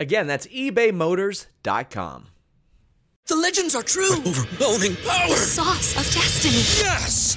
Again, that's ebaymotors.com. The legends are true. But overwhelming power! The sauce of destiny. Yes!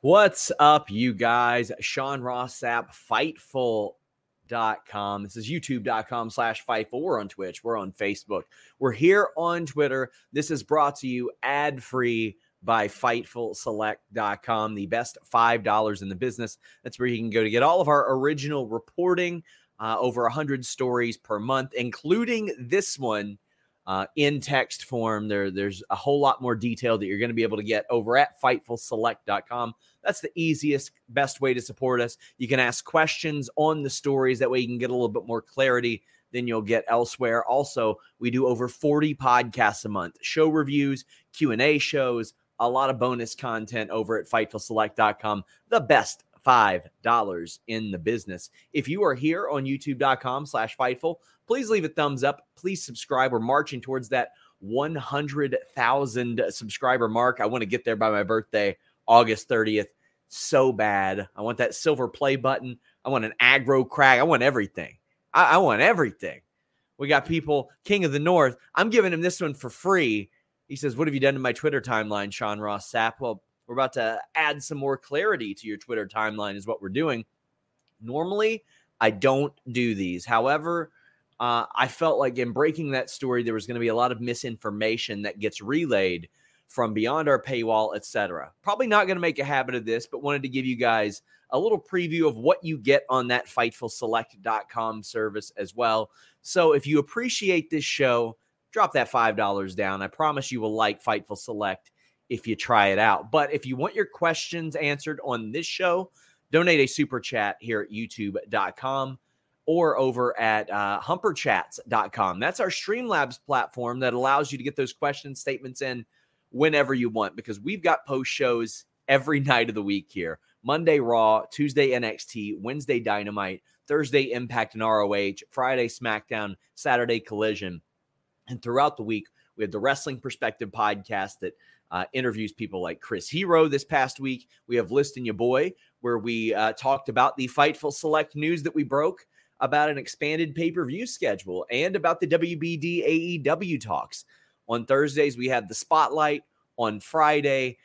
What's up, you guys? Sean Ross Sapp, Fightful.com. This is youtube.com/Fightful. We're on Twitch. We're on Facebook. We're here on Twitter. This is brought to you ad-free by FightfulSelect.com, the best $5 in the business. That's where you can go to get all of our original reporting, over 100 stories per month, including this one in text form. There's a whole lot more detail that you're going to be able to get over at FightfulSelect.com. That's the easiest, best way to support us. You can ask questions on the stories. That way you can get a little bit more clarity than you'll get elsewhere. Also, we do over 40 podcasts a month, show reviews, Q&A shows, a lot of bonus content over at FightfulSelect.com, the best $5 in the business. If you are here on youtube.com/Fightful, please leave a thumbs up. Please subscribe. We're marching towards that 100,000 subscriber mark. I want to get there by my birthday, August 30th. So bad. I want that silver play button. I want an aggro crack. I want everything. I want everything. We got people, King of the North. I'm giving him this one for free. He says, "What have you done to my Twitter timeline, Sean Ross Sapp?" Well, we're about to add some more clarity to your Twitter timeline is what we're doing. Normally, I don't do these. However, I felt like in breaking that story, there was going to be a lot of misinformation that gets relayed from beyond our paywall, etc. Probably not going to make a habit of this, but wanted to give you guys a little preview of what you get on that FightfulSelect.com service as well. So if you appreciate this show, drop that $5 down. I promise you will like Fightful Select if you try it out. But if you want your questions answered on this show, donate a super chat here at youtube.com or over at Humperchats.com. That's our Streamlabs platform that allows you to get those questions, statements in whenever you want, because we've got post shows every night of the week here. Monday Raw, Tuesday NXT, Wednesday Dynamite, Thursday Impact and ROH, Friday SmackDown, Saturday Collision. And throughout the week, we have the Wrestling Perspective podcast that interviews people like Chris Hero this past week. We have Listin' Ya Boy, where we talked about the Fightful Select news that we broke about an expanded pay-per-view schedule and about the WBD AEW talks. On Thursdays, we had the Spotlight. On Friday,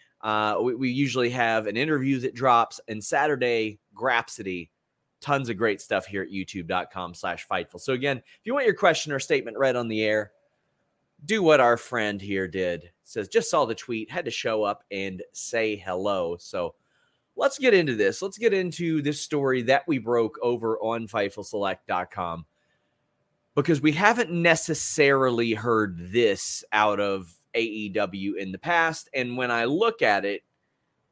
we usually have an interview that drops. And Saturday, Grapsity. Tons of great stuff here at youtube.com/Fightful. So again, if you want your question or statement read on the air, do what our friend here did. Says, just saw the tweet, had to show up and say hello. So let's get into this. Let's get into this story that we broke over on FightfulSelect.com, because we haven't necessarily heard this out of AEW in the past. And when I look at it,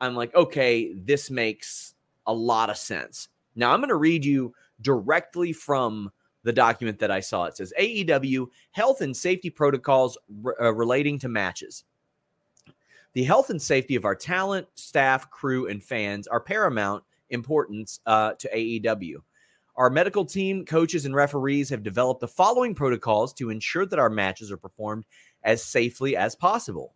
I'm like, okay, this makes a lot of sense. Now I'm going to read you directly from the document that I saw. It says AEW health and safety protocols relating to matches. The health and safety of our talent, staff, crew, and fans are paramount importance to AEW. Our medical team, coaches, and referees have developed the following protocols to ensure that our matches are performed as safely as possible.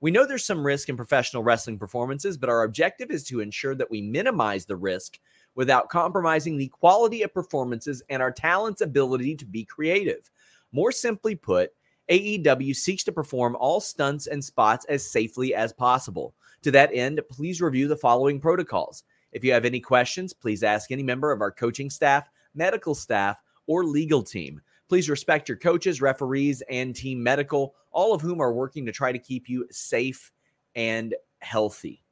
We know there's some risk in professional wrestling performances, but our objective is to ensure that we minimize the risk without compromising the quality of performances and our talent's ability to be creative. More simply put, AEW seeks to perform all stunts and spots as safely as possible. To that end, please review the following protocols. If you have any questions, please ask any member of our coaching staff, medical staff, or legal team. Please respect your coaches, referees, and team medical, all of whom are working to try to keep you safe and healthy.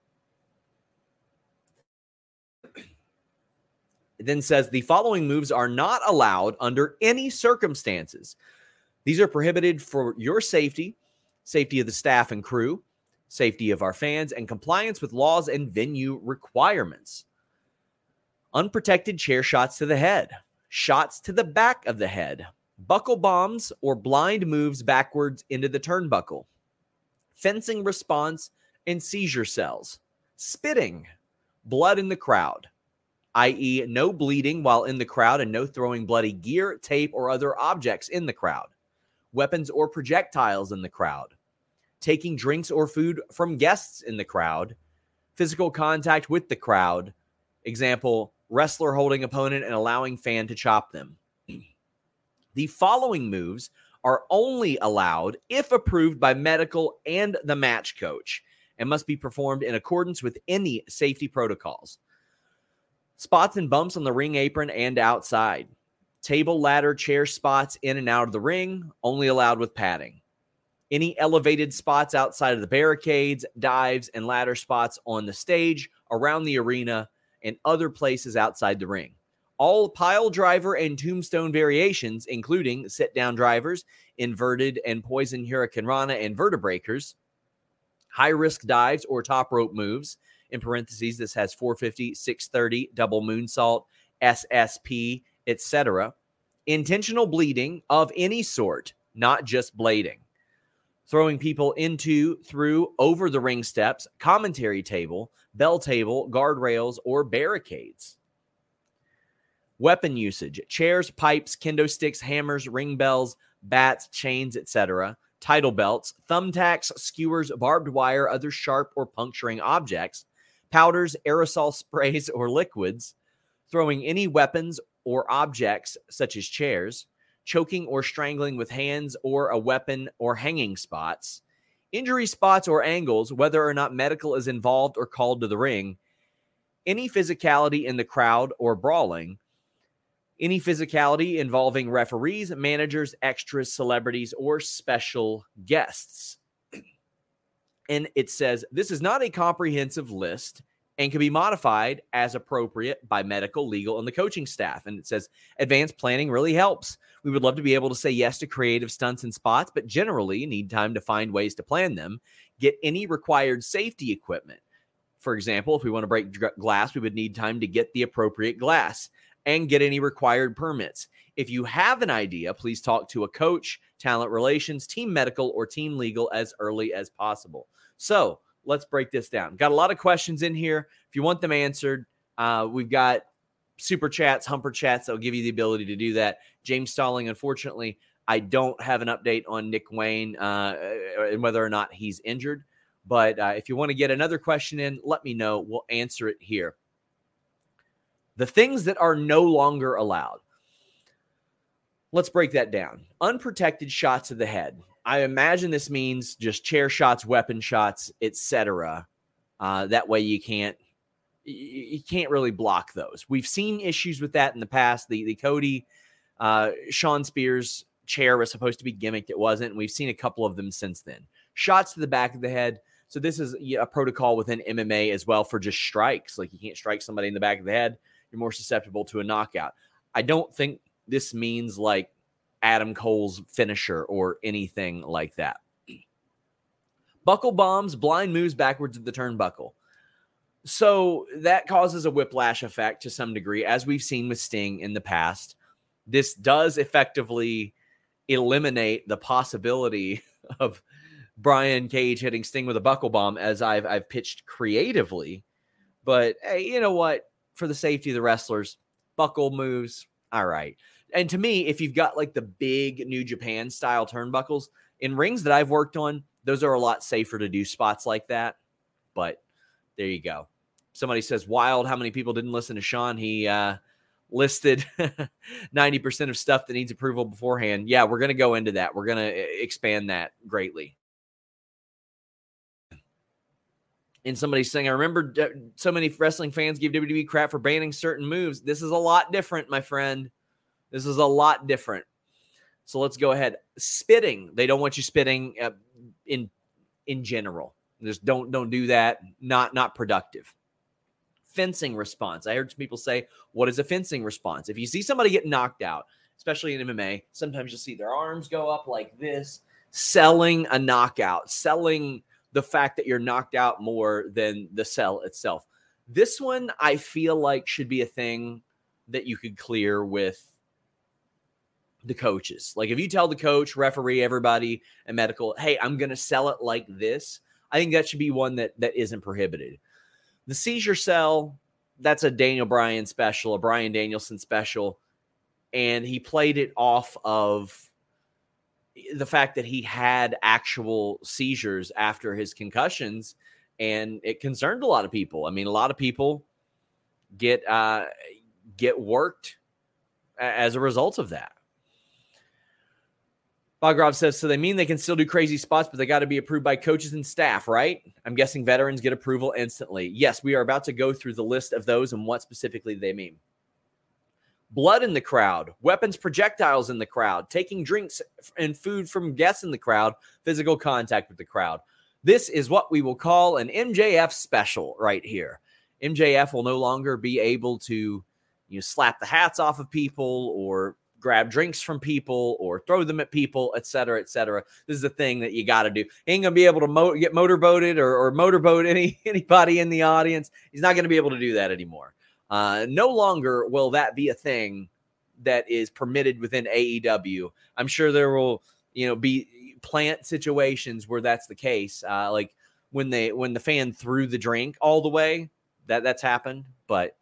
It then says the following moves are not allowed under any circumstances. These are prohibited for your safety, safety of the staff and crew, safety of our fans, and compliance with laws and venue requirements. Unprotected chair shots to the head, shots to the back of the head, buckle bombs or blind moves backwards into the turnbuckle, fencing response and seizure cells, spitting, blood in the crowd, i.e. no bleeding while in the crowd and no throwing bloody gear, tape, or other objects in the crowd, weapons or projectiles in the crowd, taking drinks or food from guests in the crowd, physical contact with the crowd, example, wrestler holding opponent and allowing fan to chop them. The following moves are only allowed if approved by medical and the match coach and must be performed in accordance with any safety protocols. Spots and bumps on the ring apron and outside. Table, ladder, chair spots in and out of the ring, only allowed with padding. Any elevated spots outside of the barricades, dives, and ladder spots on the stage, around the arena, and other places outside the ring. All pile driver and tombstone variations, including sit-down drivers, inverted and poison hurricanrana and vertebreakers, high-risk dives or top rope moves, in parentheses, this has 450, 630, double moonsault, SSP, etc. Intentional bleeding of any sort, not just blading. Throwing people into, through, over the ring steps, commentary table, bell table, guardrails, or barricades. Weapon usage, chairs, pipes, kendo sticks, hammers, ring bells, bats, chains, etc., title belts, thumbtacks, skewers, barbed wire, other sharp or puncturing objects, powders, aerosol sprays, or liquids, throwing any weapons or objects, such as chairs, choking or strangling with hands or a weapon or hanging spots, injury spots or angles, whether or not medical is involved or called to the ring, any physicality in the crowd or brawling, any physicality involving referees, managers, extras, celebrities, or special guests. And it says, this is not a comprehensive list and can be modified as appropriate by medical, legal, and the coaching staff. And it says, advanced planning really helps. We would love to be able to say yes to creative stunts and spots, but generally need time to find ways to plan them. Get any required safety equipment. For example, if we want to break glass, we would need time to get the appropriate glass and get any required permits. If you have an idea, please talk to a coach, talent relations, team medical, or team legal as early as possible. So let's break this down. Got a lot of questions in here. If you want them answered, we've got super chats, Humperchats. That'll give you the ability to do that. James Stalling, unfortunately, I don't have an update on Nick Wayne and whether or not he's injured. But if you want to get another question in, let me know. We'll answer it here. The things that are no longer allowed. Let's break that down. Unprotected shots to the head. I imagine this means just chair shots, weapon shots, etc. That way you can't really block those. We've seen issues with that in the past. The Cody, Sean Spears chair was supposed to be gimmicked. It wasn't. And we've seen a couple of them since then. Shots to the back of the head. So this is a protocol within MMA as well for just strikes. Like you can't strike somebody in the back of the head. You're more susceptible to a knockout. I don't think this means like Adam Cole's finisher or anything like that. Buckle bombs, blind moves backwards at the turnbuckle. So that causes a whiplash effect to some degree, as we've seen with Sting in the past. This does effectively eliminate the possibility of Brian Cage hitting Sting with a buckle bomb, as I've pitched creatively. But hey, you know what? For the safety of the wrestlers, buckle moves, all right. And to me, if you've got like the big New Japan style turnbuckles in rings that I've worked on, those are a lot safer to do spots like that. But there you go. Somebody says, wild, how many people didn't listen to Sean? He listed 90% of stuff that needs approval beforehand. Yeah, we're going to go into that. We're going to expand that greatly. And somebody's saying, I remember so many wrestling fans give WWE crap for banning certain moves. This is a lot different, my friend. This is a lot different. So let's go ahead. Spitting. They don't want you spitting in general. Just don't do that. Not productive. Fencing response. I heard some people say, what is a fencing response? If you see somebody get knocked out, especially in MMA, sometimes you'll see their arms go up like this, selling a knockout, selling the fact that you're knocked out more than the sell itself. This one, I feel like, should be a thing that you could clear with the coaches. Like if you tell the coach, referee, everybody, and medical, hey, I'm going to sell it like this, I think that should be one that isn't prohibited. The seizure cell, that's a Daniel Bryan special, a Bryan Danielson special, and he played it off of the fact that he had actual seizures after his concussions, and it concerned a lot of people. I mean, a lot of people get worked as a result of that. Bogrov says, so they mean they can still do crazy spots, but they got to be approved by coaches and staff, right? I'm guessing veterans get approval instantly. Yes, we are about to go through the list of those and what specifically they mean. Blood in the crowd, weapons, projectiles in the crowd, taking drinks and food from guests in the crowd, physical contact with the crowd. This is what we will call an MJF special right here. MJF will no longer be able to, slap the hats off of people or grab drinks from people or throw them at people, et cetera, et cetera. This is the thing that you got to do. He ain't going to be able to get motorboated or motorboat anybody in the audience. He's not going to be able to do that anymore. No longer will that be a thing that is permitted within AEW. I'm sure there will, be plant situations where that's the case. Like when the fan threw the drink all the way, that's happened. But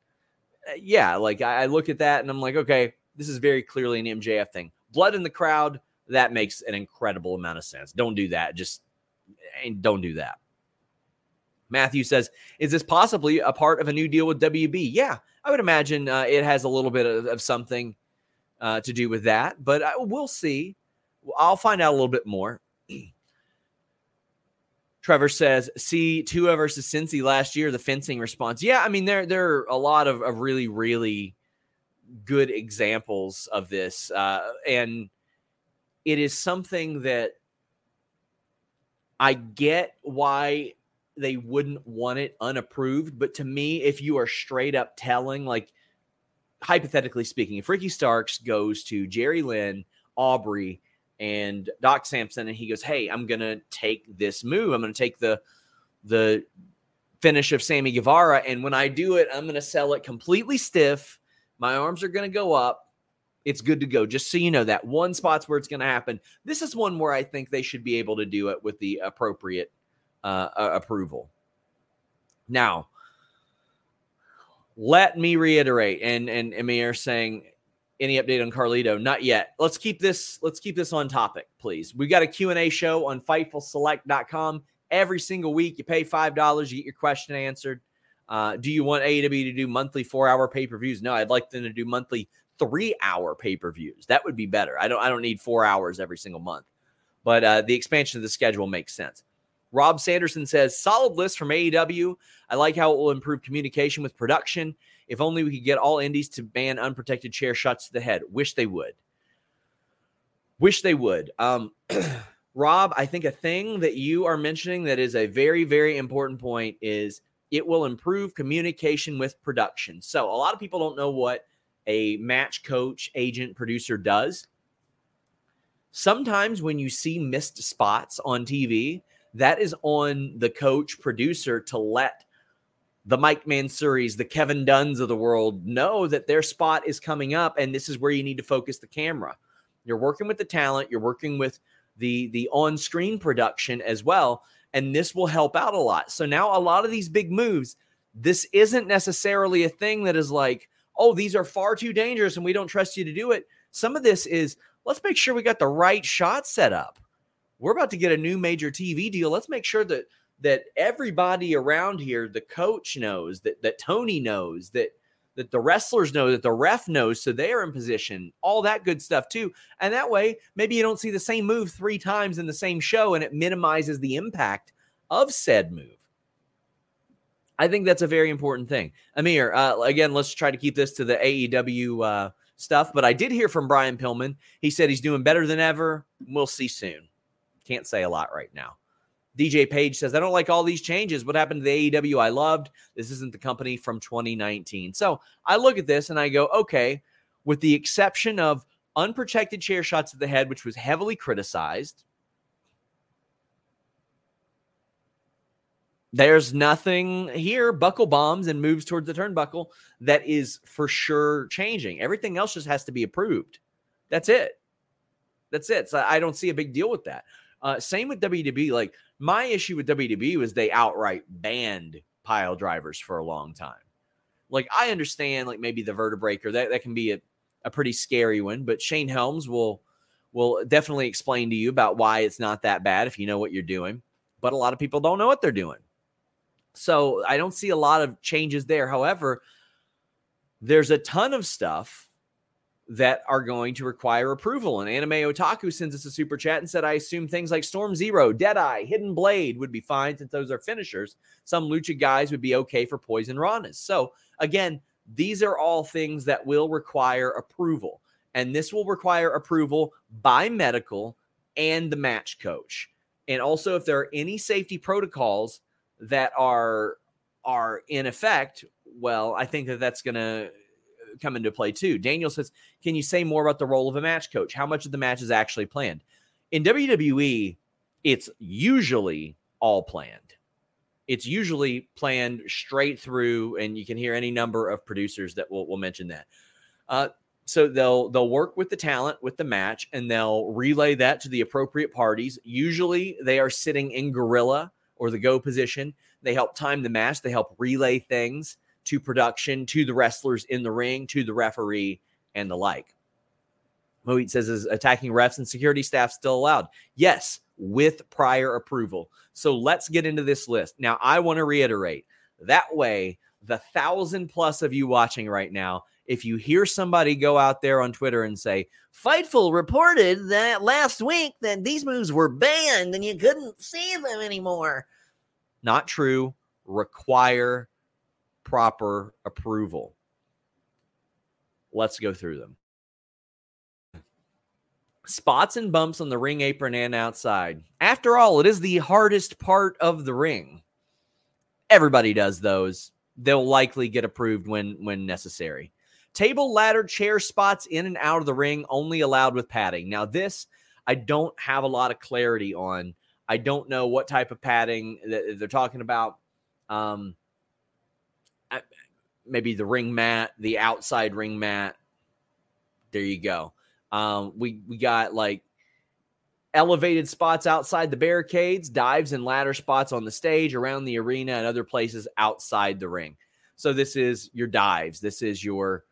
yeah, like I look at that and I'm like, okay, this is very clearly an MJF thing. Blood in the crowd, that makes an incredible amount of sense. Don't do that. Just don't do that. Matthew says, is this possibly a part of a new deal with WB? Yeah, I would imagine it has a little bit of something to do with that, but we'll see. I'll find out a little bit more. Trevor says, see Tua versus Cincy last year, the fencing response. Yeah, I mean, there are a lot of really, really good examples of this. And it is something that I get why they wouldn't want it unapproved. But to me, if you are straight up telling, like hypothetically speaking, if Ricky Starks goes to Jerry Lynn, Aubrey, and Doc Sampson, and he goes, hey, I'm going to take this move. I'm going to take the finish of Sammy Guevara. And when I do it, I'm going to sell it completely stiff. My arms are going to go up. It's good to go. Just so you know, that one spot's where it's going to happen. This is one where I think they should be able to do it with the appropriate approval. Now, let me reiterate, and Amir saying, any update on Carlito? Not yet. Let's keep this on topic, please. We've got a Q&A show on FightfulSelect.com every single week. You pay $5, you get your question answered. Do you want AEW to do monthly 4-hour pay-per-views? No, I'd like them to do monthly 3-hour pay-per-views. That would be better. I don't need 4 hours every single month, but the expansion of the schedule makes sense. Rob Sanderson says, solid list from AEW. I like how it will improve communication with production. If only we could get all indies to ban unprotected chair shots to the head. Wish they would. Rob, I think a thing that you are mentioning that is a very, very important point is it will improve communication with production. So a lot of people don't know what a match coach, agent, producer does. Sometimes when you see missed spots on TV, that is on the coach producer to let the Mike Mansuris, the Kevin Dunns of the world know that their spot is coming up. And this is where you need to focus the camera. You're working with the talent. You're working with the on-screen production as well. And this will help out a lot. So now a lot of these big moves, this isn't necessarily a thing that is like, oh, these are far too dangerous and we don't trust you to do it. Some of this is, let's make sure we got the right shot set up. We're about to get a new major TV deal. Let's make sure that everybody around here, the coach knows, that Tony knows, that the wrestlers know, that the ref knows, so they are in position, all that good stuff too. And that way, maybe you don't see the same move three times in the same show, and it minimizes the impact of said move. I think that's a very important thing. Amir, again, let's try to keep this to the AEW stuff, but I did hear from Brian Pillman. He said he's doing better than ever. We'll see soon. Can't say a lot right now. DJ Page says, I don't like all these changes. What happened to the AEW I loved? This isn't the company from 2019. So I look at this and I go, okay, with the exception of unprotected chair shots at the head, which was heavily criticized, there's nothing here, buckle bombs and moves towards the turnbuckle, that is for sure changing. Everything else just has to be approved. That's it. So I don't see a big deal with that. Same with WWE. Like, my issue with WWE was they outright banned pile drivers for a long time. Like, I understand, like, maybe the vertebrae, that can be a pretty scary one, but Shane Helms will definitely explain to you about why it's not that bad if you know what you're doing. But a lot of people don't know what they're doing. So I don't see a lot of changes there. However, there's a ton of stuff that are going to require approval. And Anime Otaku sends us a super chat and said, I assume things like Storm Zero, Deadeye, Hidden Blade would be fine since those are finishers. Some Lucha guys would be okay for Poison Ranas. So again, these are all things that will require approval. And this will require approval by medical and the match coach. And also, if there are any safety protocols that are in effect, well, I think that's going to come into play too. Daniel says, can you say more about the role of a match coach? How much of the match is actually planned? In WWE, it's usually all planned. It's usually planned straight through, and you can hear any number of producers that will mention that. So they'll work with the talent, with the match, and they'll relay that to the appropriate parties. Usually they are sitting in gorilla or the go position. They help time the match. They help relay things to production, to the wrestlers in the ring, to the referee, and the like. Moeed says, is attacking refs and security staff still allowed? Yes, with prior approval. So let's get into this list. Now, I want to reiterate, that way, the 1,000 plus of you watching right now, if you hear somebody go out there on Twitter and say, Fightful reported that last week that these moves were banned and you couldn't see them anymore. Not true. Require proper approval. Let's go through them. Spots and bumps on the ring apron and outside. After all, it is the hardest part of the ring. Everybody does those. They'll likely get approved when necessary. Table, ladder, chair spots in and out of the ring, only allowed with padding. Now, this I don't have a lot of clarity on. I don't know what type of padding that they're talking about. Maybe the ring mat, the outside ring mat. There you go. We got like elevated spots outside the barricades, dives and ladder spots on the stage, around the arena, and other places outside the ring. So this is your dives. This is your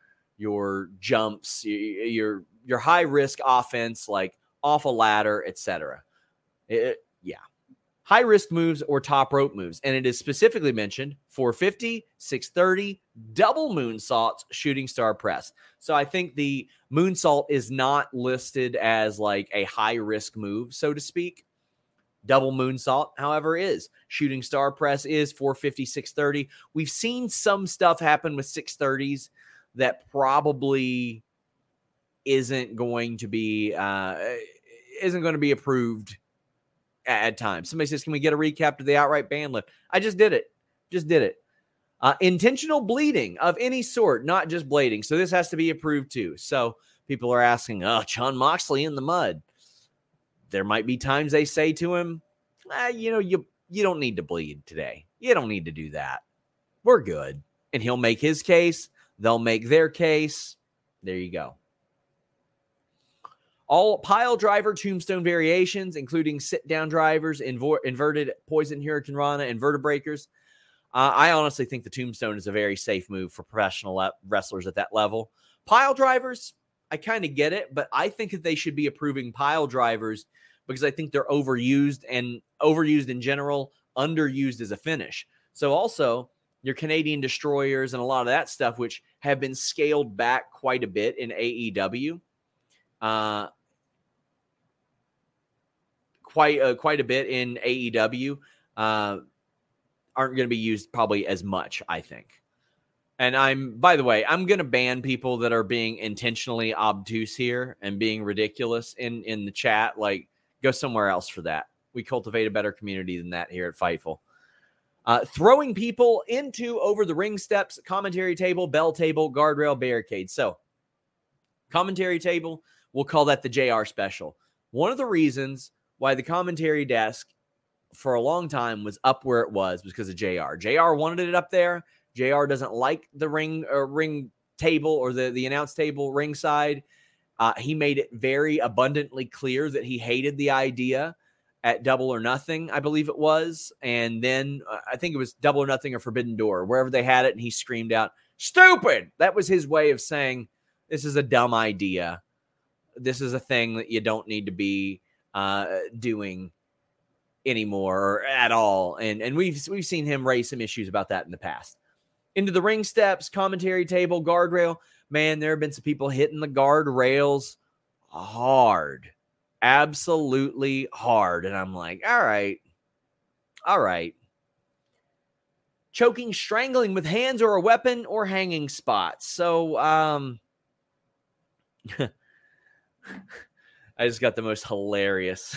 jumps, your high risk offense, like off a ladder, etc. Yeah. High risk moves or top rope moves. And it is specifically mentioned 450, 630, double moonsaults, shooting star press. So I think the moonsault is not listed as like a high risk move, so to speak. Double moonsault, however, is. Shooting star press is 450, 630. We've seen some stuff happen with 630s that probably isn't going to be approved at times. Somebody says, can we get a recap to the outright ban lift? I just did it. Intentional bleeding of any sort, not just blading. So this has to be approved too. So people are asking, oh, Jon Moxley in the mud. There might be times they say to him, you don't need to bleed today. You don't need to do that. We're good. And he'll make his case. They'll make their case. There you go. All pile driver tombstone variations, including sit-down drivers, inverted poison hurricane rana, and vertebreakers. I honestly think the tombstone is a very safe move for professional wrestlers at that level. Pile drivers, I kind of get it, but I think that they should be approving pile drivers because I think they're overused, and overused in general, underused as a finish. So also your Canadian destroyers and a lot of that stuff, which have been scaled back quite a bit in AEW, quite a bit in AEW, aren't going to be used probably as much, I think. And by the way, I'm going to ban people that are being intentionally obtuse here and being ridiculous in the chat. Like, go somewhere else for that. We cultivate a better community than that here at Fightful. Throwing people into over the ring steps, commentary table, bell table, guardrail, barricade. So commentary table, we'll call that the JR special. One of the reasons why the commentary desk for a long time was up where it was because of JR. JR wanted it up there. JR doesn't like the ring table or the announce table ringside. He made it very abundantly clear that he hated the idea at Double or Nothing, I believe it was. And then I think it was Double or Nothing or Forbidden Door, wherever they had it. And he screamed out, "Stupid!" That was his way of saying, this is a dumb idea. This is a thing that you don't need to be doing anymore or at all. And we've seen him raise some issues about that in the past. Into the ring steps, commentary table, guardrail. Man, there have been some people hitting the guardrails hard. Absolutely hard. And I'm like, all right. Choking, strangling with hands or a weapon, or hanging spots. So, I just got the most hilarious.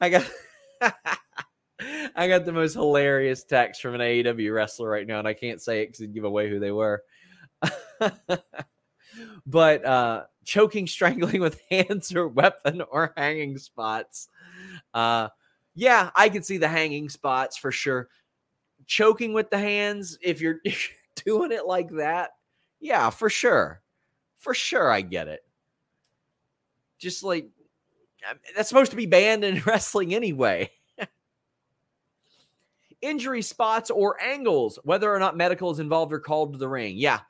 I got the most hilarious text from an AEW wrestler right now, and I can't say it because it'd give away who they were. But choking, strangling with hands or weapon, or hanging spots. Yeah, I could see the hanging spots for sure. Choking with the hands, if you're doing it like that, yeah, for sure. For sure, I get it. Just like, that's supposed to be banned in wrestling anyway. Injury spots or angles, whether or not medical is involved, or called to the ring. Yeah.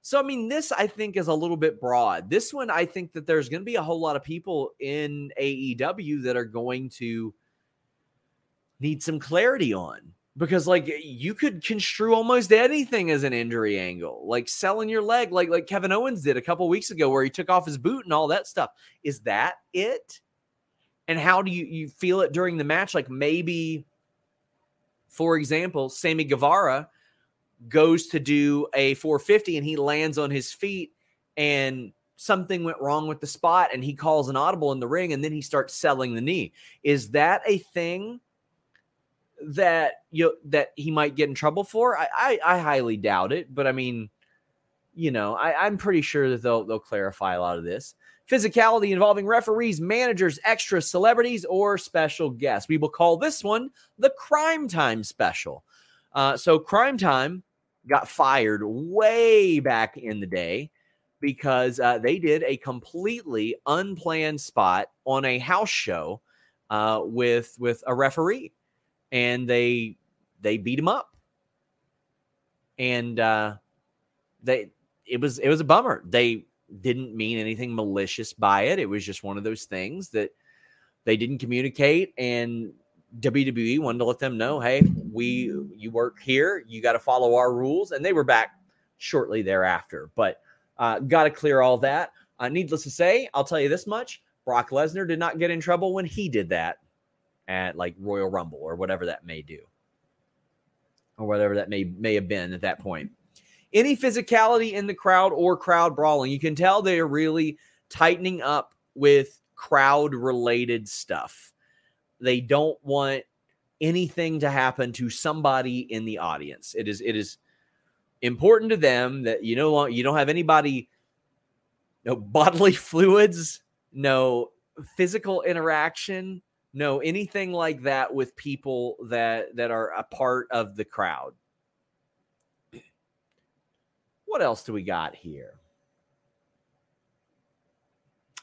So, I mean, this, I think, is a little bit broad. This one, I think that there's going to be a whole lot of people in AEW that are going to need some clarity on. Because, like, you could construe almost anything as an injury angle. Like, selling your leg, like Kevin Owens did a couple weeks ago where he took off his boot and all that stuff. Is that it? And how do you feel it during the match? Like, maybe, for example, Sammy Guevara goes to do a 450 and he lands on his feet and something went wrong with the spot and he calls an audible in the ring and then he starts selling the knee. Is that a thing that he might get in trouble for? I highly doubt it, but I mean, you know, I'm pretty sure that they'll clarify a lot of this. Physicality involving referees, managers, extra celebrities, or special guests. We will call this one the Crime Time special. So Crime Time got fired way back in the day because they did a completely unplanned spot on a house show with a referee. And they beat him up, and it was a bummer. They didn't mean anything malicious by it. It was just one of those things that they didn't communicate, and WWE wanted to let them know, hey, you work here, you got to follow our rules. And they were back shortly thereafter, but got to clear all that. Needless to say, I'll tell you this much: Brock Lesnar did not get in trouble when he did that at like Royal Rumble or whatever that may do, or whatever that may have been at that point. Any physicality in the crowd or crowd brawling. You can tell they are really tightening up with crowd related stuff. They don't want anything to happen to somebody in the audience. It is important to them that you don't have anybody, no bodily fluids, no physical interaction, no anything like that with people that are a part of the crowd. What else do we got here?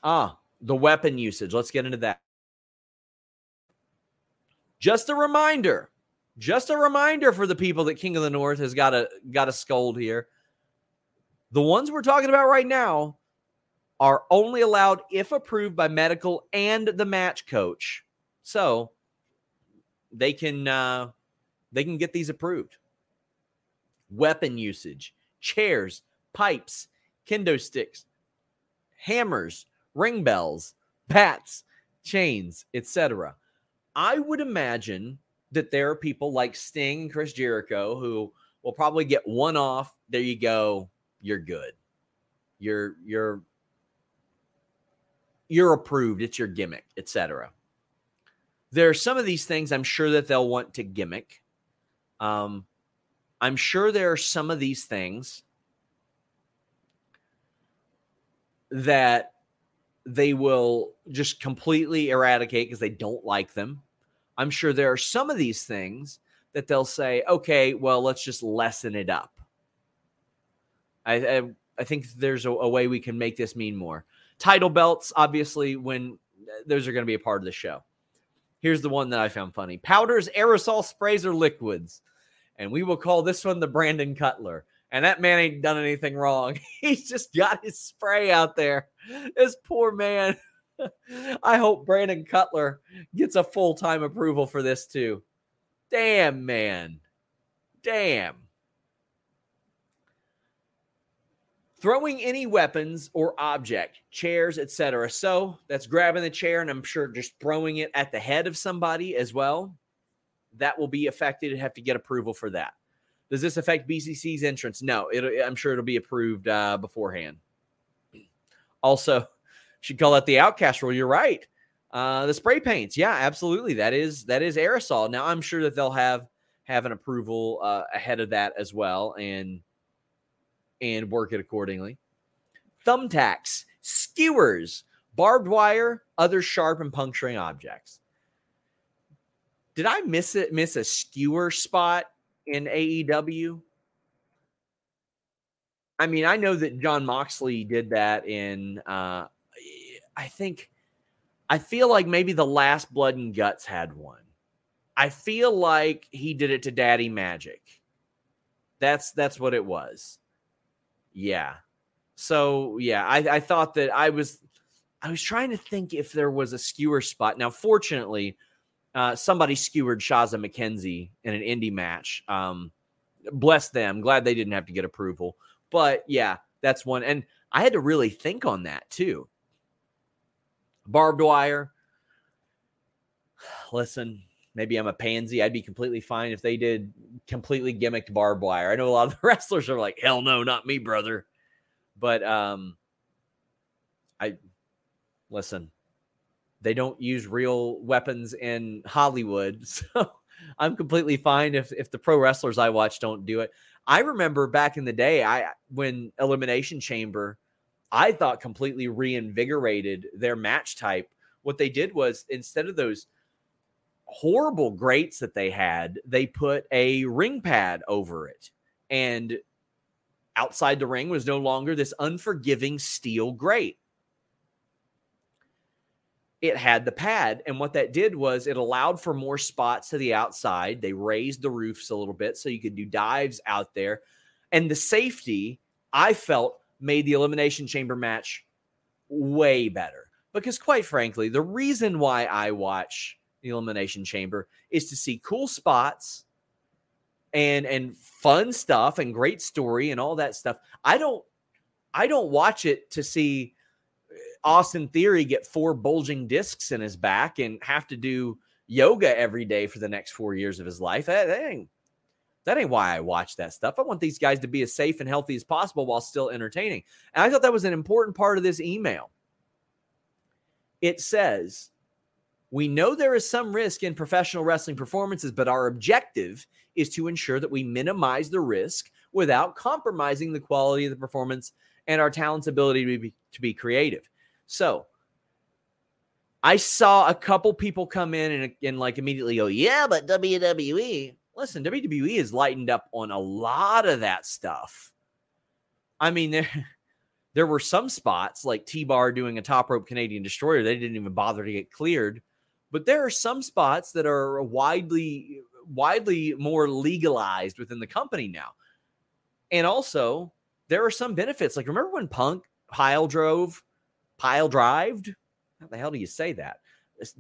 The weapon usage. Let's get into that. Just a reminder, Just a reminder for the people that King of the North has got a scold here. The ones we're talking about right now are only allowed if approved by medical and the match coach. So they can get these approved. Weapon usage, chairs, pipes, kendo sticks, hammers, ring bells, bats, chains, etc. I would imagine that there are people like Sting, Chris Jericho, who will probably get one off. There you go. You're good. You're approved. It's your gimmick, etc. There are some of these things I'm sure that they'll want to gimmick. I'm sure there are some of these things that they will just completely eradicate because they don't like them. I'm sure there are some of these things that they'll say, okay, well, let's just lessen it up. I think there's a way we can make this mean more. Title belts, obviously, when those are going to be a part of the show. Here's the one that I found funny. Powders, aerosol sprays, or liquids. And we will call this one the Brandon Cutler. And that man ain't done anything wrong. He's just got his spray out there. This poor man. I hope Brandon Cutler gets a full-time approval for this too. Damn, man. Damn. Throwing any weapons or object, chairs, etc. So that's grabbing the chair and I'm sure just throwing it at the head of somebody as well. That will be affected and have to get approval for that. Does this affect BCC's entrance? No, I'm sure it'll be approved beforehand. Also, should call that the outcast rule. You're right. The spray paints. Yeah, absolutely. That is aerosol. Now, I'm sure that they'll have an approval ahead of that as well and work it accordingly. Thumbtacks, skewers, barbed wire, other sharp and puncturing objects. Did I miss a skewer spot in AEW? I mean, I know that John Moxley did that in, I feel like maybe the last Blood and Guts had one. I feel like he did it to Daddy Magic. That's what it was. Yeah. So yeah, I thought that I was trying to think if there was a skewer spot. Now, fortunately, somebody skewered Shaza McKenzie in an indie match. Bless them. Glad they didn't have to get approval. But yeah, that's one. And I had to really think on that too. Barbed wire. Listen, maybe I'm a pansy. I'd be completely fine if they did completely gimmicked barbed wire. I know a lot of the wrestlers are like, hell no, not me, brother. But listen, they don't use real weapons in Hollywood. So I'm completely fine if the pro wrestlers I watch don't do it. I remember back in the day, when Elimination Chamber, I thought completely reinvigorated their match type. What they did was instead of those horrible grates that they had, they put a ring pad over it. And outside the ring was no longer this unforgiving steel grate. It had the pad. And what that did was it allowed for more spots to the outside. They raised the roofs a little bit so you could do dives out there. And the safety, I felt, made the Elimination Chamber match way better. Because quite frankly, the reason why I watch the Elimination Chamber is to see cool spots and fun stuff and great story and all that stuff. I don't watch it to see Austin Theory get 4 bulging discs in his back and have to do yoga every day for the next 4 years of his life. That ain't why I watch that stuff. I want these guys to be as safe and healthy as possible while still entertaining. And I thought that was an important part of this email. It says, we know there is some risk in professional wrestling performances, but our objective is to ensure that we minimize the risk without compromising the quality of the performance and our talent's ability to be creative. So I saw a couple people come in and like immediately go, yeah, but WWE... Listen, WWE has lightened up on a lot of that stuff. I mean, there were some spots like T-Bar doing a top rope Canadian Destroyer. They didn't even bother to get cleared. But there are some spots that are widely widely more legalized within the company now. And also, there are some benefits. Like, remember when Punk pile drived? How the hell do you say that?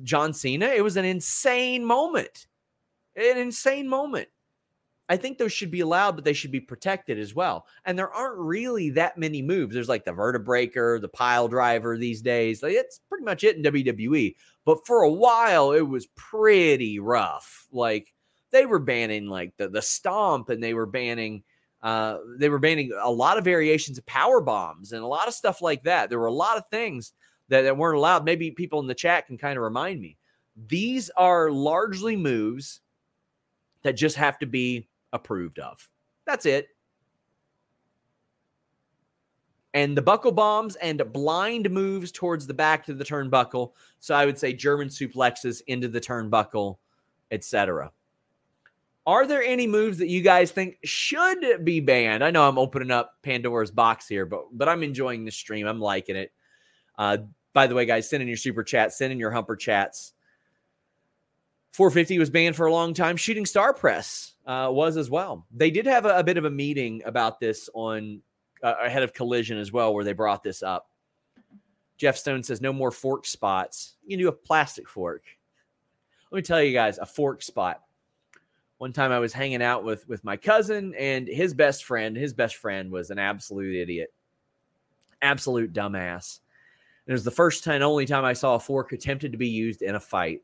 John Cena? It was an insane moment. I think those should be allowed, but they should be protected as well. And there aren't really that many moves. There's like the vertebraker, the pile driver these days. Like, it's pretty much it in WWE. But for a while, it was pretty rough. Like, they were banning like the stomp, and they were banning a lot of variations of power bombs and a lot of stuff like that. There were a lot of things that weren't allowed. Maybe people in the chat can kind of remind me. These are largely moves that just have to be approved of. That's it. And the buckle bombs and blind moves towards the back to the turnbuckle. So I would say German suplexes into the turnbuckle, etc. Are there any moves that you guys think should be banned? I know I'm opening up Pandora's box here, but I'm enjoying the stream. I'm liking it. By the way, guys, send in your super chats, send in your humper chats. 450 was banned for a long time. Shooting Star Press was as well. They did have a bit of a meeting about this on ahead of Collision as well, where they brought this up. Jeff Stone says, no more fork spots. You can do a plastic fork. Let me tell you guys, a fork spot. One time I was hanging out with my cousin and his best friend. His best friend was an absolute idiot. Absolute dumbass. And it was the first and only time I saw a fork attempted to be used in a fight.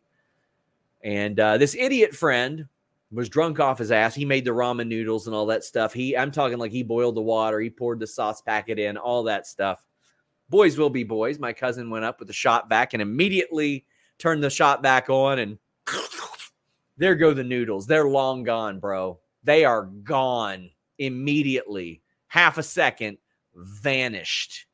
And this idiot friend was drunk off his ass. He made the ramen noodles and all that stuff. I'm talking like he boiled the water. He poured the sauce packet in, all that stuff. Boys will be boys. My cousin went up with the shot back and immediately turned the shot back on. And there go the noodles. They're long gone, bro. They are gone immediately. Half a second, vanished.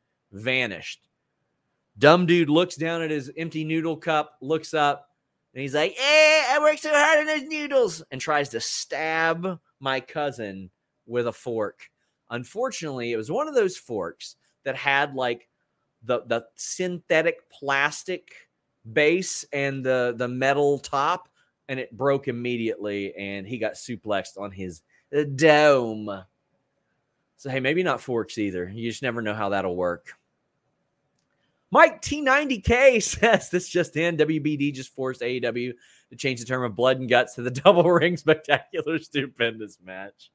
Dumb dude looks down at his empty noodle cup, looks up. And he's like, hey, I worked so hard on those noodles, and tries to stab my cousin with a fork. Unfortunately, it was one of those forks that had like the synthetic plastic base and the metal top, and it broke immediately, and he got suplexed on his dome. So, hey, maybe not forks either. You just never know how that'll work. Mike T90K says, this just in, WBD just forced AEW to change the term of blood and guts to the double ring spectacular stupendous match.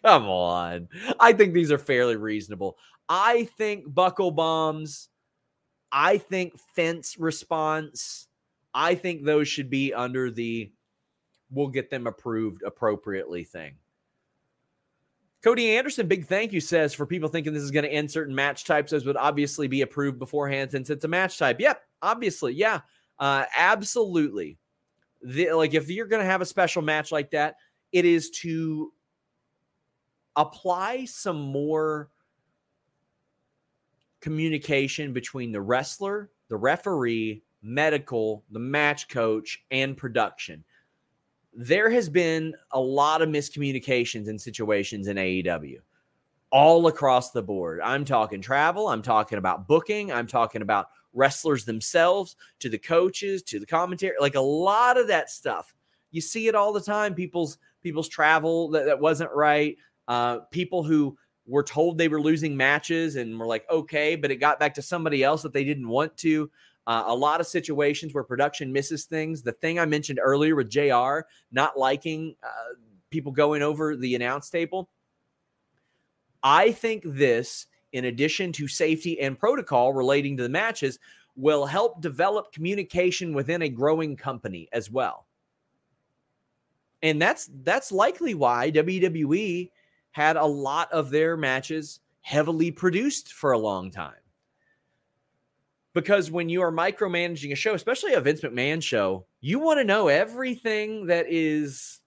Come on. I think these are fairly reasonable. I think buckle bombs. I think fence response. I think those should be under the we'll get them approved appropriately thing. Cody Anderson, big thank you, says, for people thinking this is going to end certain match types, those would obviously be approved beforehand since it's a match type. Yep, obviously. Yeah, absolutely. Like, if you're going to have a special match like that, it is to apply some more communication between the wrestler, the referee, medical, the match coach, and production. There has been a lot of miscommunications and situations in AEW all across the board. I'm talking travel. I'm talking about booking. I'm talking about wrestlers themselves, to the coaches, to the commentary, like a lot of that stuff. You see it all the time. People's travel that wasn't right. People who were told they were losing matches and were like, okay, but it got back to somebody else that they didn't want to. A lot of situations where production misses things. The thing I mentioned earlier with JR, not liking people going over the announce table. I think this, in addition to safety and protocol relating to the matches, will help develop communication within a growing company as well. And that's likely why WWE had a lot of their matches heavily produced for a long time. Because when you are micromanaging a show, especially a Vince McMahon show, you want to know everything that is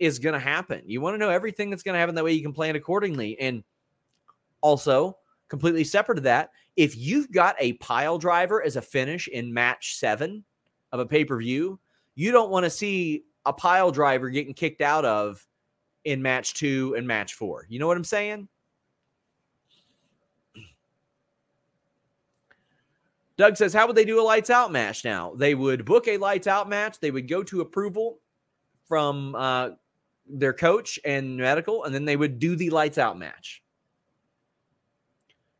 going to happen. You want to know everything that's going to happen. That way you can plan accordingly. And also, completely separate to that, if you've got a pile driver as a finish in match 7 of a pay-per-view, you don't want to see a pile driver getting kicked out of in match 2 and match 4. You know what I'm saying? Doug says, how would they do a lights out match now? They would book a lights out match. They would go to approval from their coach and medical, and then they would do the lights out match.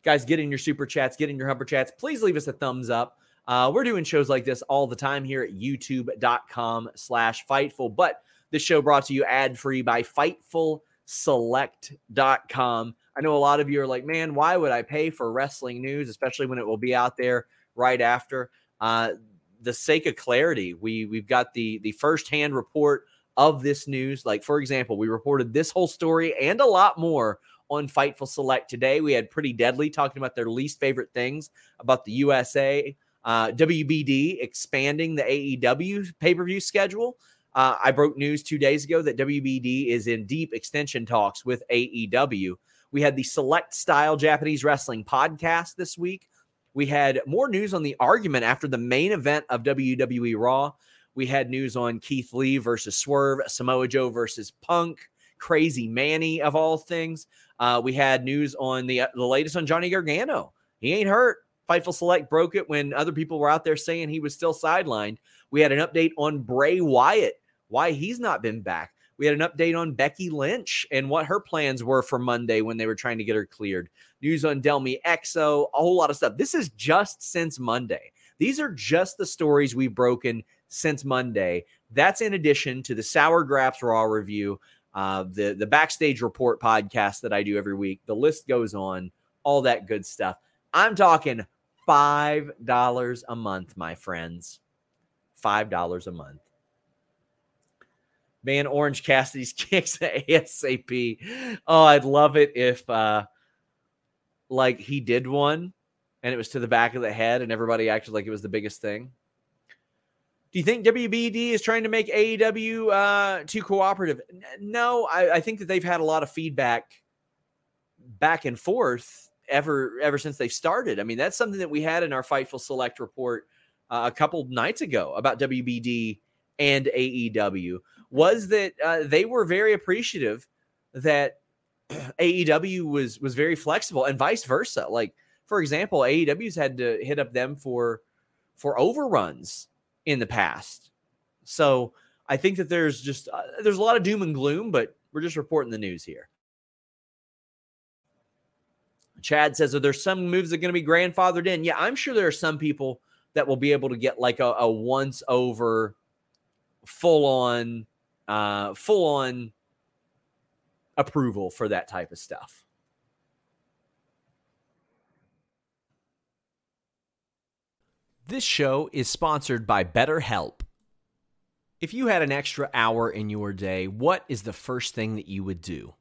Guys, get in your super chats, get in your Humperchats. Please leave us a thumbs up. We're doing shows like this all the time here at youtube.com/Fightful. But this show brought to you ad-free by FightfulSelect.com. I know a lot of you are like, man, why would I pay for wrestling news, especially when it will be out there right after? The sake of clarity, we've got the firsthand report of this news. Like, for example, we reported this whole story and a lot more on Fightful Select today. We had Pretty Deadly talking about their least favorite things about the USA. WBD expanding the AEW pay-per-view schedule. I broke news 2 days ago that WBD is in deep extension talks with AEW. We had the Select Style Japanese Wrestling podcast this week. We had more news on the argument after the main event of WWE Raw. We had news on Keith Lee versus Swerve, Samoa Joe versus Punk, Crazy Manny of all things. We had news on the latest on Johnny Gargano. He ain't hurt. Fightful Select broke it when other people were out there saying he was still sidelined. We had an update on Bray Wyatt, why he's not been back. We had an update on Becky Lynch and what her plans were for Monday when they were trying to get her cleared. News on Delmi Exo, a whole lot of stuff. This is just since Monday. These are just the stories we've broken since Monday. That's in addition to the Sour Graps Raw review, the Backstage Report podcast that I do every week. The list goes on, all that good stuff. I'm talking $5 a month, my friends. $5 a month. Man, Orange Cassidy's kicks ASAP. Oh, I'd love it if, like, he did one and it was to the back of the head and everybody acted like it was the biggest thing. Do you think WBD is trying to make AEW too cooperative? No, I think that they've had a lot of feedback back and forth ever since they started. I mean, that's something that we had in our Fightful Select report a couple nights ago about WBD and AEW, was that they were very appreciative that AEW was very flexible and vice versa. Like, for example, AEW's had to hit up them for overruns in the past. So I think that there's just there's a lot of doom and gloom, but we're just reporting the news here. Chad says, are there some moves that are going to be grandfathered in? Yeah, I'm sure there are some people that will be able to get like a once over full on approval for that type of stuff. This show is sponsored by BetterHelp. If you had an extra hour in your day, what is the first thing that you would do?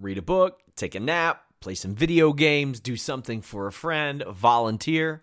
Read a book, take a nap, play some video games, do something for a friend, volunteer.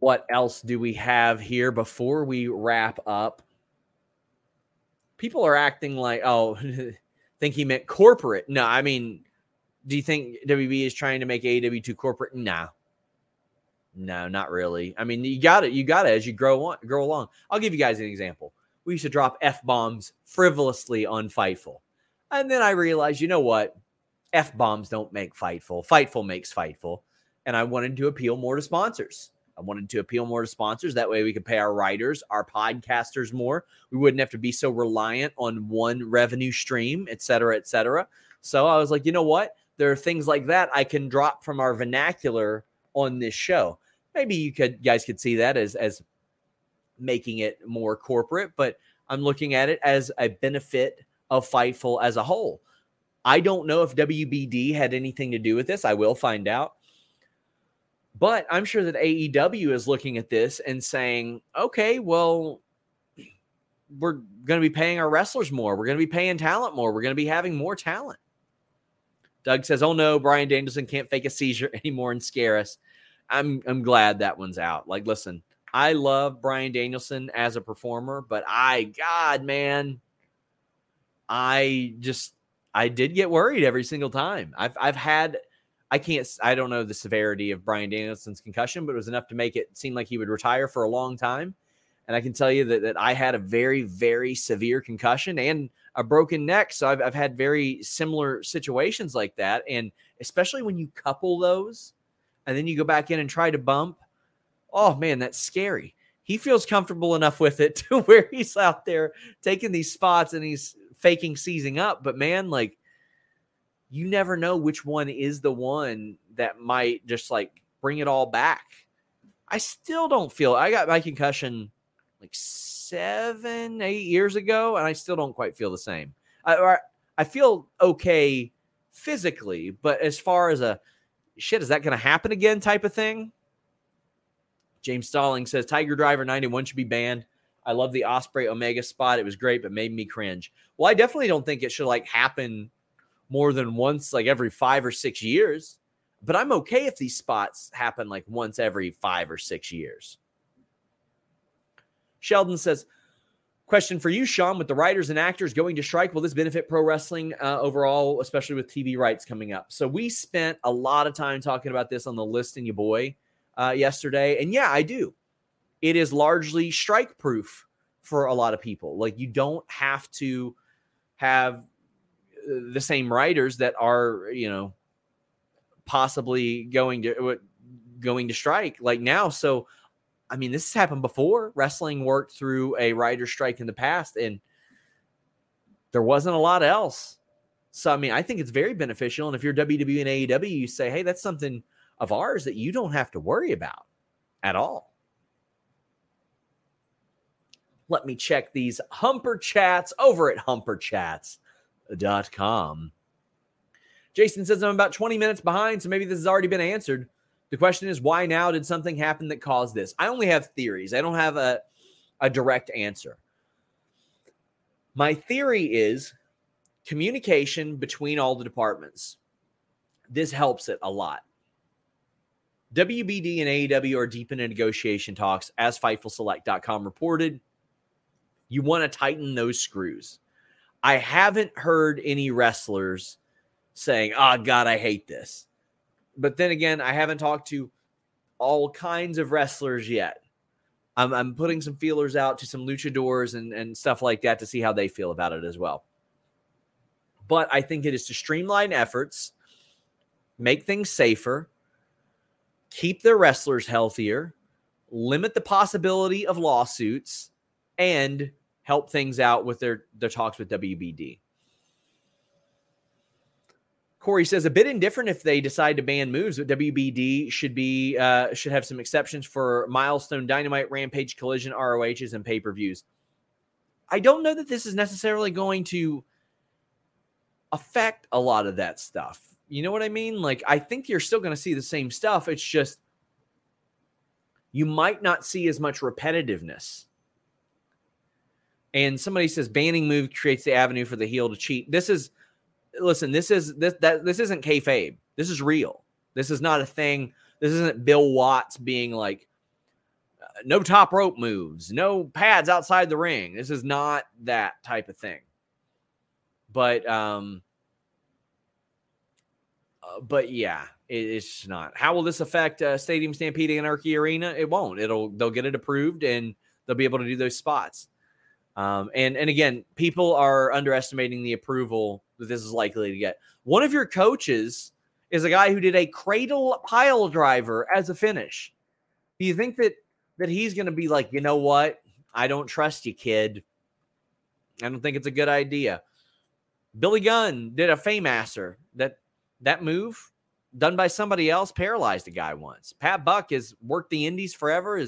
What else do we have here before we wrap up? People are acting like, oh, think he meant corporate. No, I mean, do you think WB is trying to make AEW too corporate? Nah. No, not really. I mean, you got it as you grow along. I'll give you guys an example. We used to drop F-bombs frivolously on Fightful. And then I realized, you know what? F-bombs don't make Fightful. Fightful makes Fightful. And I wanted to appeal more to sponsors. That way we could pay our writers, our podcasters more. We wouldn't have to be so reliant on one revenue stream, et cetera, et cetera. So I was like, you know what? There are things like that I can drop from our vernacular on this show. Maybe you guys could see that as making it more corporate, but I'm looking at it as a benefit of Fightful as a whole. I don't know if WBD had anything to do with this. I will find out. But I'm sure that AEW is looking at this and saying, okay, well, we're going to be paying our wrestlers more. We're going to be paying talent more. We're going to be having more talent. Doug says, oh, no, Bryan Danielson can't fake a seizure anymore and scare us. I'm glad that one's out. Like, listen, I love Bryan Danielson as a performer, but I did get worried every single time. I don't know the severity of Bryan Danielson's concussion, but it was enough to make it seem like he would retire for a long time. And I can tell you that I had a very, very severe concussion and a broken neck. So I've had very similar situations like that. And especially when you couple those and then you go back in and try to bump, oh man, that's scary. He feels comfortable enough with it to where he's out there taking these spots and he's faking seizing up. But man, like, you never know which one is the one that might just like bring it all back. I still don't feel, I got my concussion like 7-8 years ago, and I still don't quite feel the same. I feel okay physically, but as far as a shit, is that going to happen again type of thing? James Stalling says Tiger Driver 91 should be banned. I love the Osprey Omega spot. It was great, but made me cringe. Well, I definitely don't think it should like happen more than once, like every 5 or 6 years. But I'm okay if these spots happen like once every 5 or 6 years. Sheldon says, question for you, Sean, with the writers and actors going to strike, will this benefit pro wrestling overall, especially with TV rights coming up? So we spent a lot of time talking about this on the list and your boy yesterday. And yeah, I do. It is largely strike proof for a lot of people. Like, you don't have to have the same writers that are, you know, possibly going to strike like now. So, I mean, this has happened before. Wrestling worked through a writer strike in the past, and there wasn't a lot else. So, I mean, I think it's very beneficial. And if you're WWE and AEW, you say, hey, that's something of ours that you don't have to worry about at all. Let me check these Humperchats over at Humperchats.com. Jason says, I'm about 20 minutes behind, so maybe this has already been answered. The question is, why now? Did something happen that caused this? I only have theories. I don't have a direct answer. My theory is communication between all the departments. This helps it a lot. WBD and AEW are deep into negotiation talks, as FightfulSelect.com reported. You want to tighten those screws. I haven't heard any wrestlers saying, oh, God, I hate this. But then again, I haven't talked to all kinds of wrestlers yet. I'm putting some feelers out to some luchadors and stuff like that to see how they feel about it as well. But I think it is to streamline efforts, make things safer, keep their wrestlers healthier, limit the possibility of lawsuits, and help things out with their talks with WBD. Corey says, a bit indifferent if they decide to ban moves, but WBD should have some exceptions for Milestone, Dynamite, Rampage, Collision, ROHs, and pay-per-views. I don't know that this is necessarily going to affect a lot of that stuff. You know what I mean? Like, I think you're still going to see the same stuff. It's just you might not see as much repetitiveness. And somebody says banning move creates the avenue for the heel to cheat. This is, listen, this isn't kayfabe. This is real. This is not a thing. This isn't Bill Watts being like, no top rope moves, no pads outside the ring. This is not that type of thing. But yeah, it's not. How will this affect Stadium Stampede Anarchy Arena? It won't. They'll get it approved and they'll be able to do those spots. And again, people are underestimating the approval that this is likely to get. One of your coaches is a guy who did a cradle pile driver as a finish. Do you think that he's going to be like, you know what? I don't trust you, kid. I don't think it's a good idea. Billy Gunn did a Faymaster. That move done by somebody else paralyzed a guy once. Pat Buck has worked the indies forever,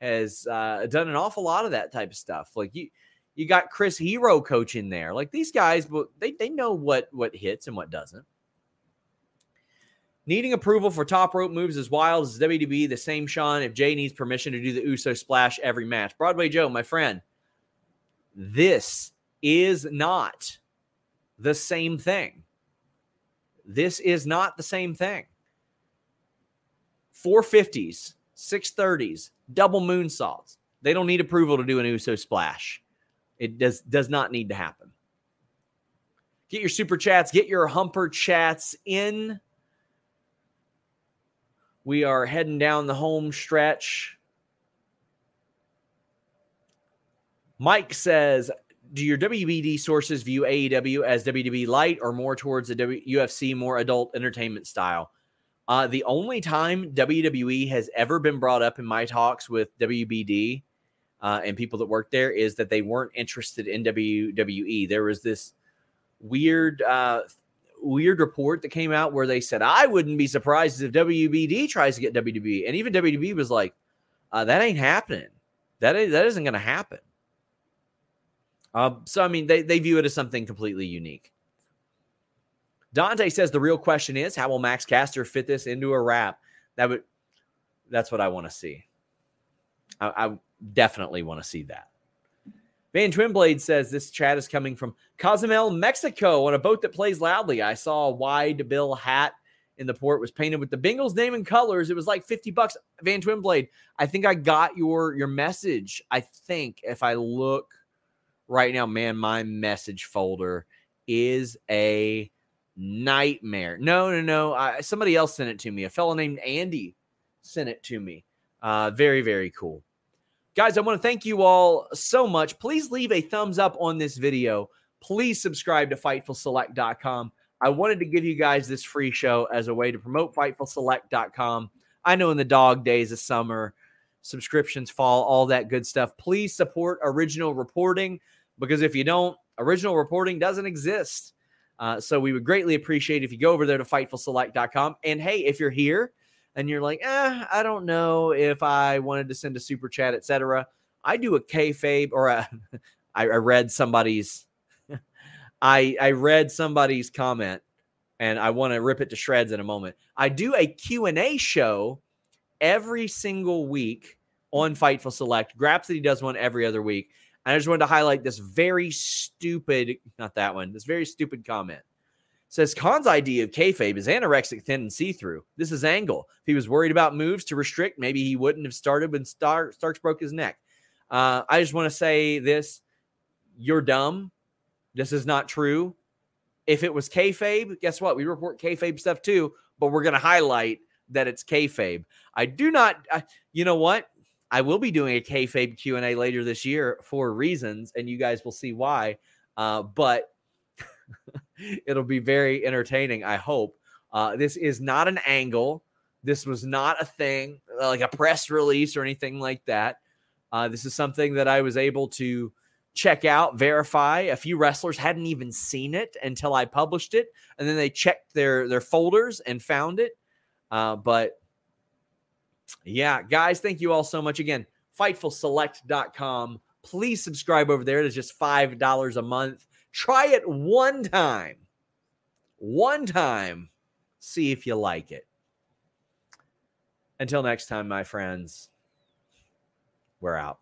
has done an awful lot of that type of stuff. Like you got Chris Hero coaching there. Like these guys, they know what hits and what doesn't. Needing approval for top rope moves is wild. Is WWE the same, Sean? If Jay needs permission to do the Uso splash every match. Broadway Joe, my friend, this is not the same thing. This is not the same thing. 450s, 630s, double moonsaults. They don't need approval to do an Uso splash. It does not need to happen. Get your super chats, get your humper chats in. We are heading down the home stretch. Mike says, do your WBD sources view AEW as WWE light or more towards the UFC, more adult entertainment style? The only time WWE has ever been brought up in my talks with WBD and people that work there is that they weren't interested in WWE. There was this weird report that came out where they said, I wouldn't be surprised if WBD tries to get WWE. And even WWE was like, that ain't happening. That isn't going to happen. So, I mean, they view it as something completely unique. Dante says the real question is, how will Max Caster fit this into a wrap? That's what I want to see. I definitely want to see that. Van Twinblade says this chat is coming from Cozumel, Mexico, on a boat that plays loudly. I saw a wide bill hat in the port, was painted with the Bengals name and colors. It was like $50. Van Twinblade, I think I got your message. I think if I look right now, man, my message folder is a nightmare. No. Somebody else sent it to me. A fellow named Andy sent it to me. Very, very cool. Guys, I want to thank you all so much. Please leave a thumbs up on this video. Please subscribe to FightfulSelect.com. I wanted to give you guys this free show as a way to promote FightfulSelect.com. I know in the dog days of summer, subscriptions fall, all that good stuff. Please support original reporting, because if you don't, original reporting doesn't exist. So we would greatly appreciate if you go over there to FightfulSelect.com. And hey, if you're here, and you're like, I don't know if I wanted to send a super chat, etc. I do a kayfabe, or I read somebody's, I read somebody's comment, and I want to rip it to shreds in a moment. I do a Q&A show every single week on Fightful Select. Grapsity does one every other week. And I just wanted to highlight this very stupid comment. Says, Khan's idea of kayfabe is anorexic, thin, and see-through. This is Angle. If he was worried about moves to restrict, maybe he wouldn't have started when Starks broke his neck. I just want to say this. You're dumb. This is not true. If it was kayfabe, guess what? We report kayfabe stuff too, but we're going to highlight that it's kayfabe. You know what? I will be doing a kayfabe Q&A later this year for reasons, and you guys will see why. But it'll be very entertaining, I hope. This is not an angle. This was not a thing, like a press release or anything like that. This is something that I was able to check out, verify. A few wrestlers hadn't even seen it until I published it, and then they checked their folders and found it. But, yeah, guys, thank you all so much. Again, FightfulSelect.com. Please subscribe over there. It is just $5 a month. Try it one time, see if you like it. Until next time, my friends, We're out.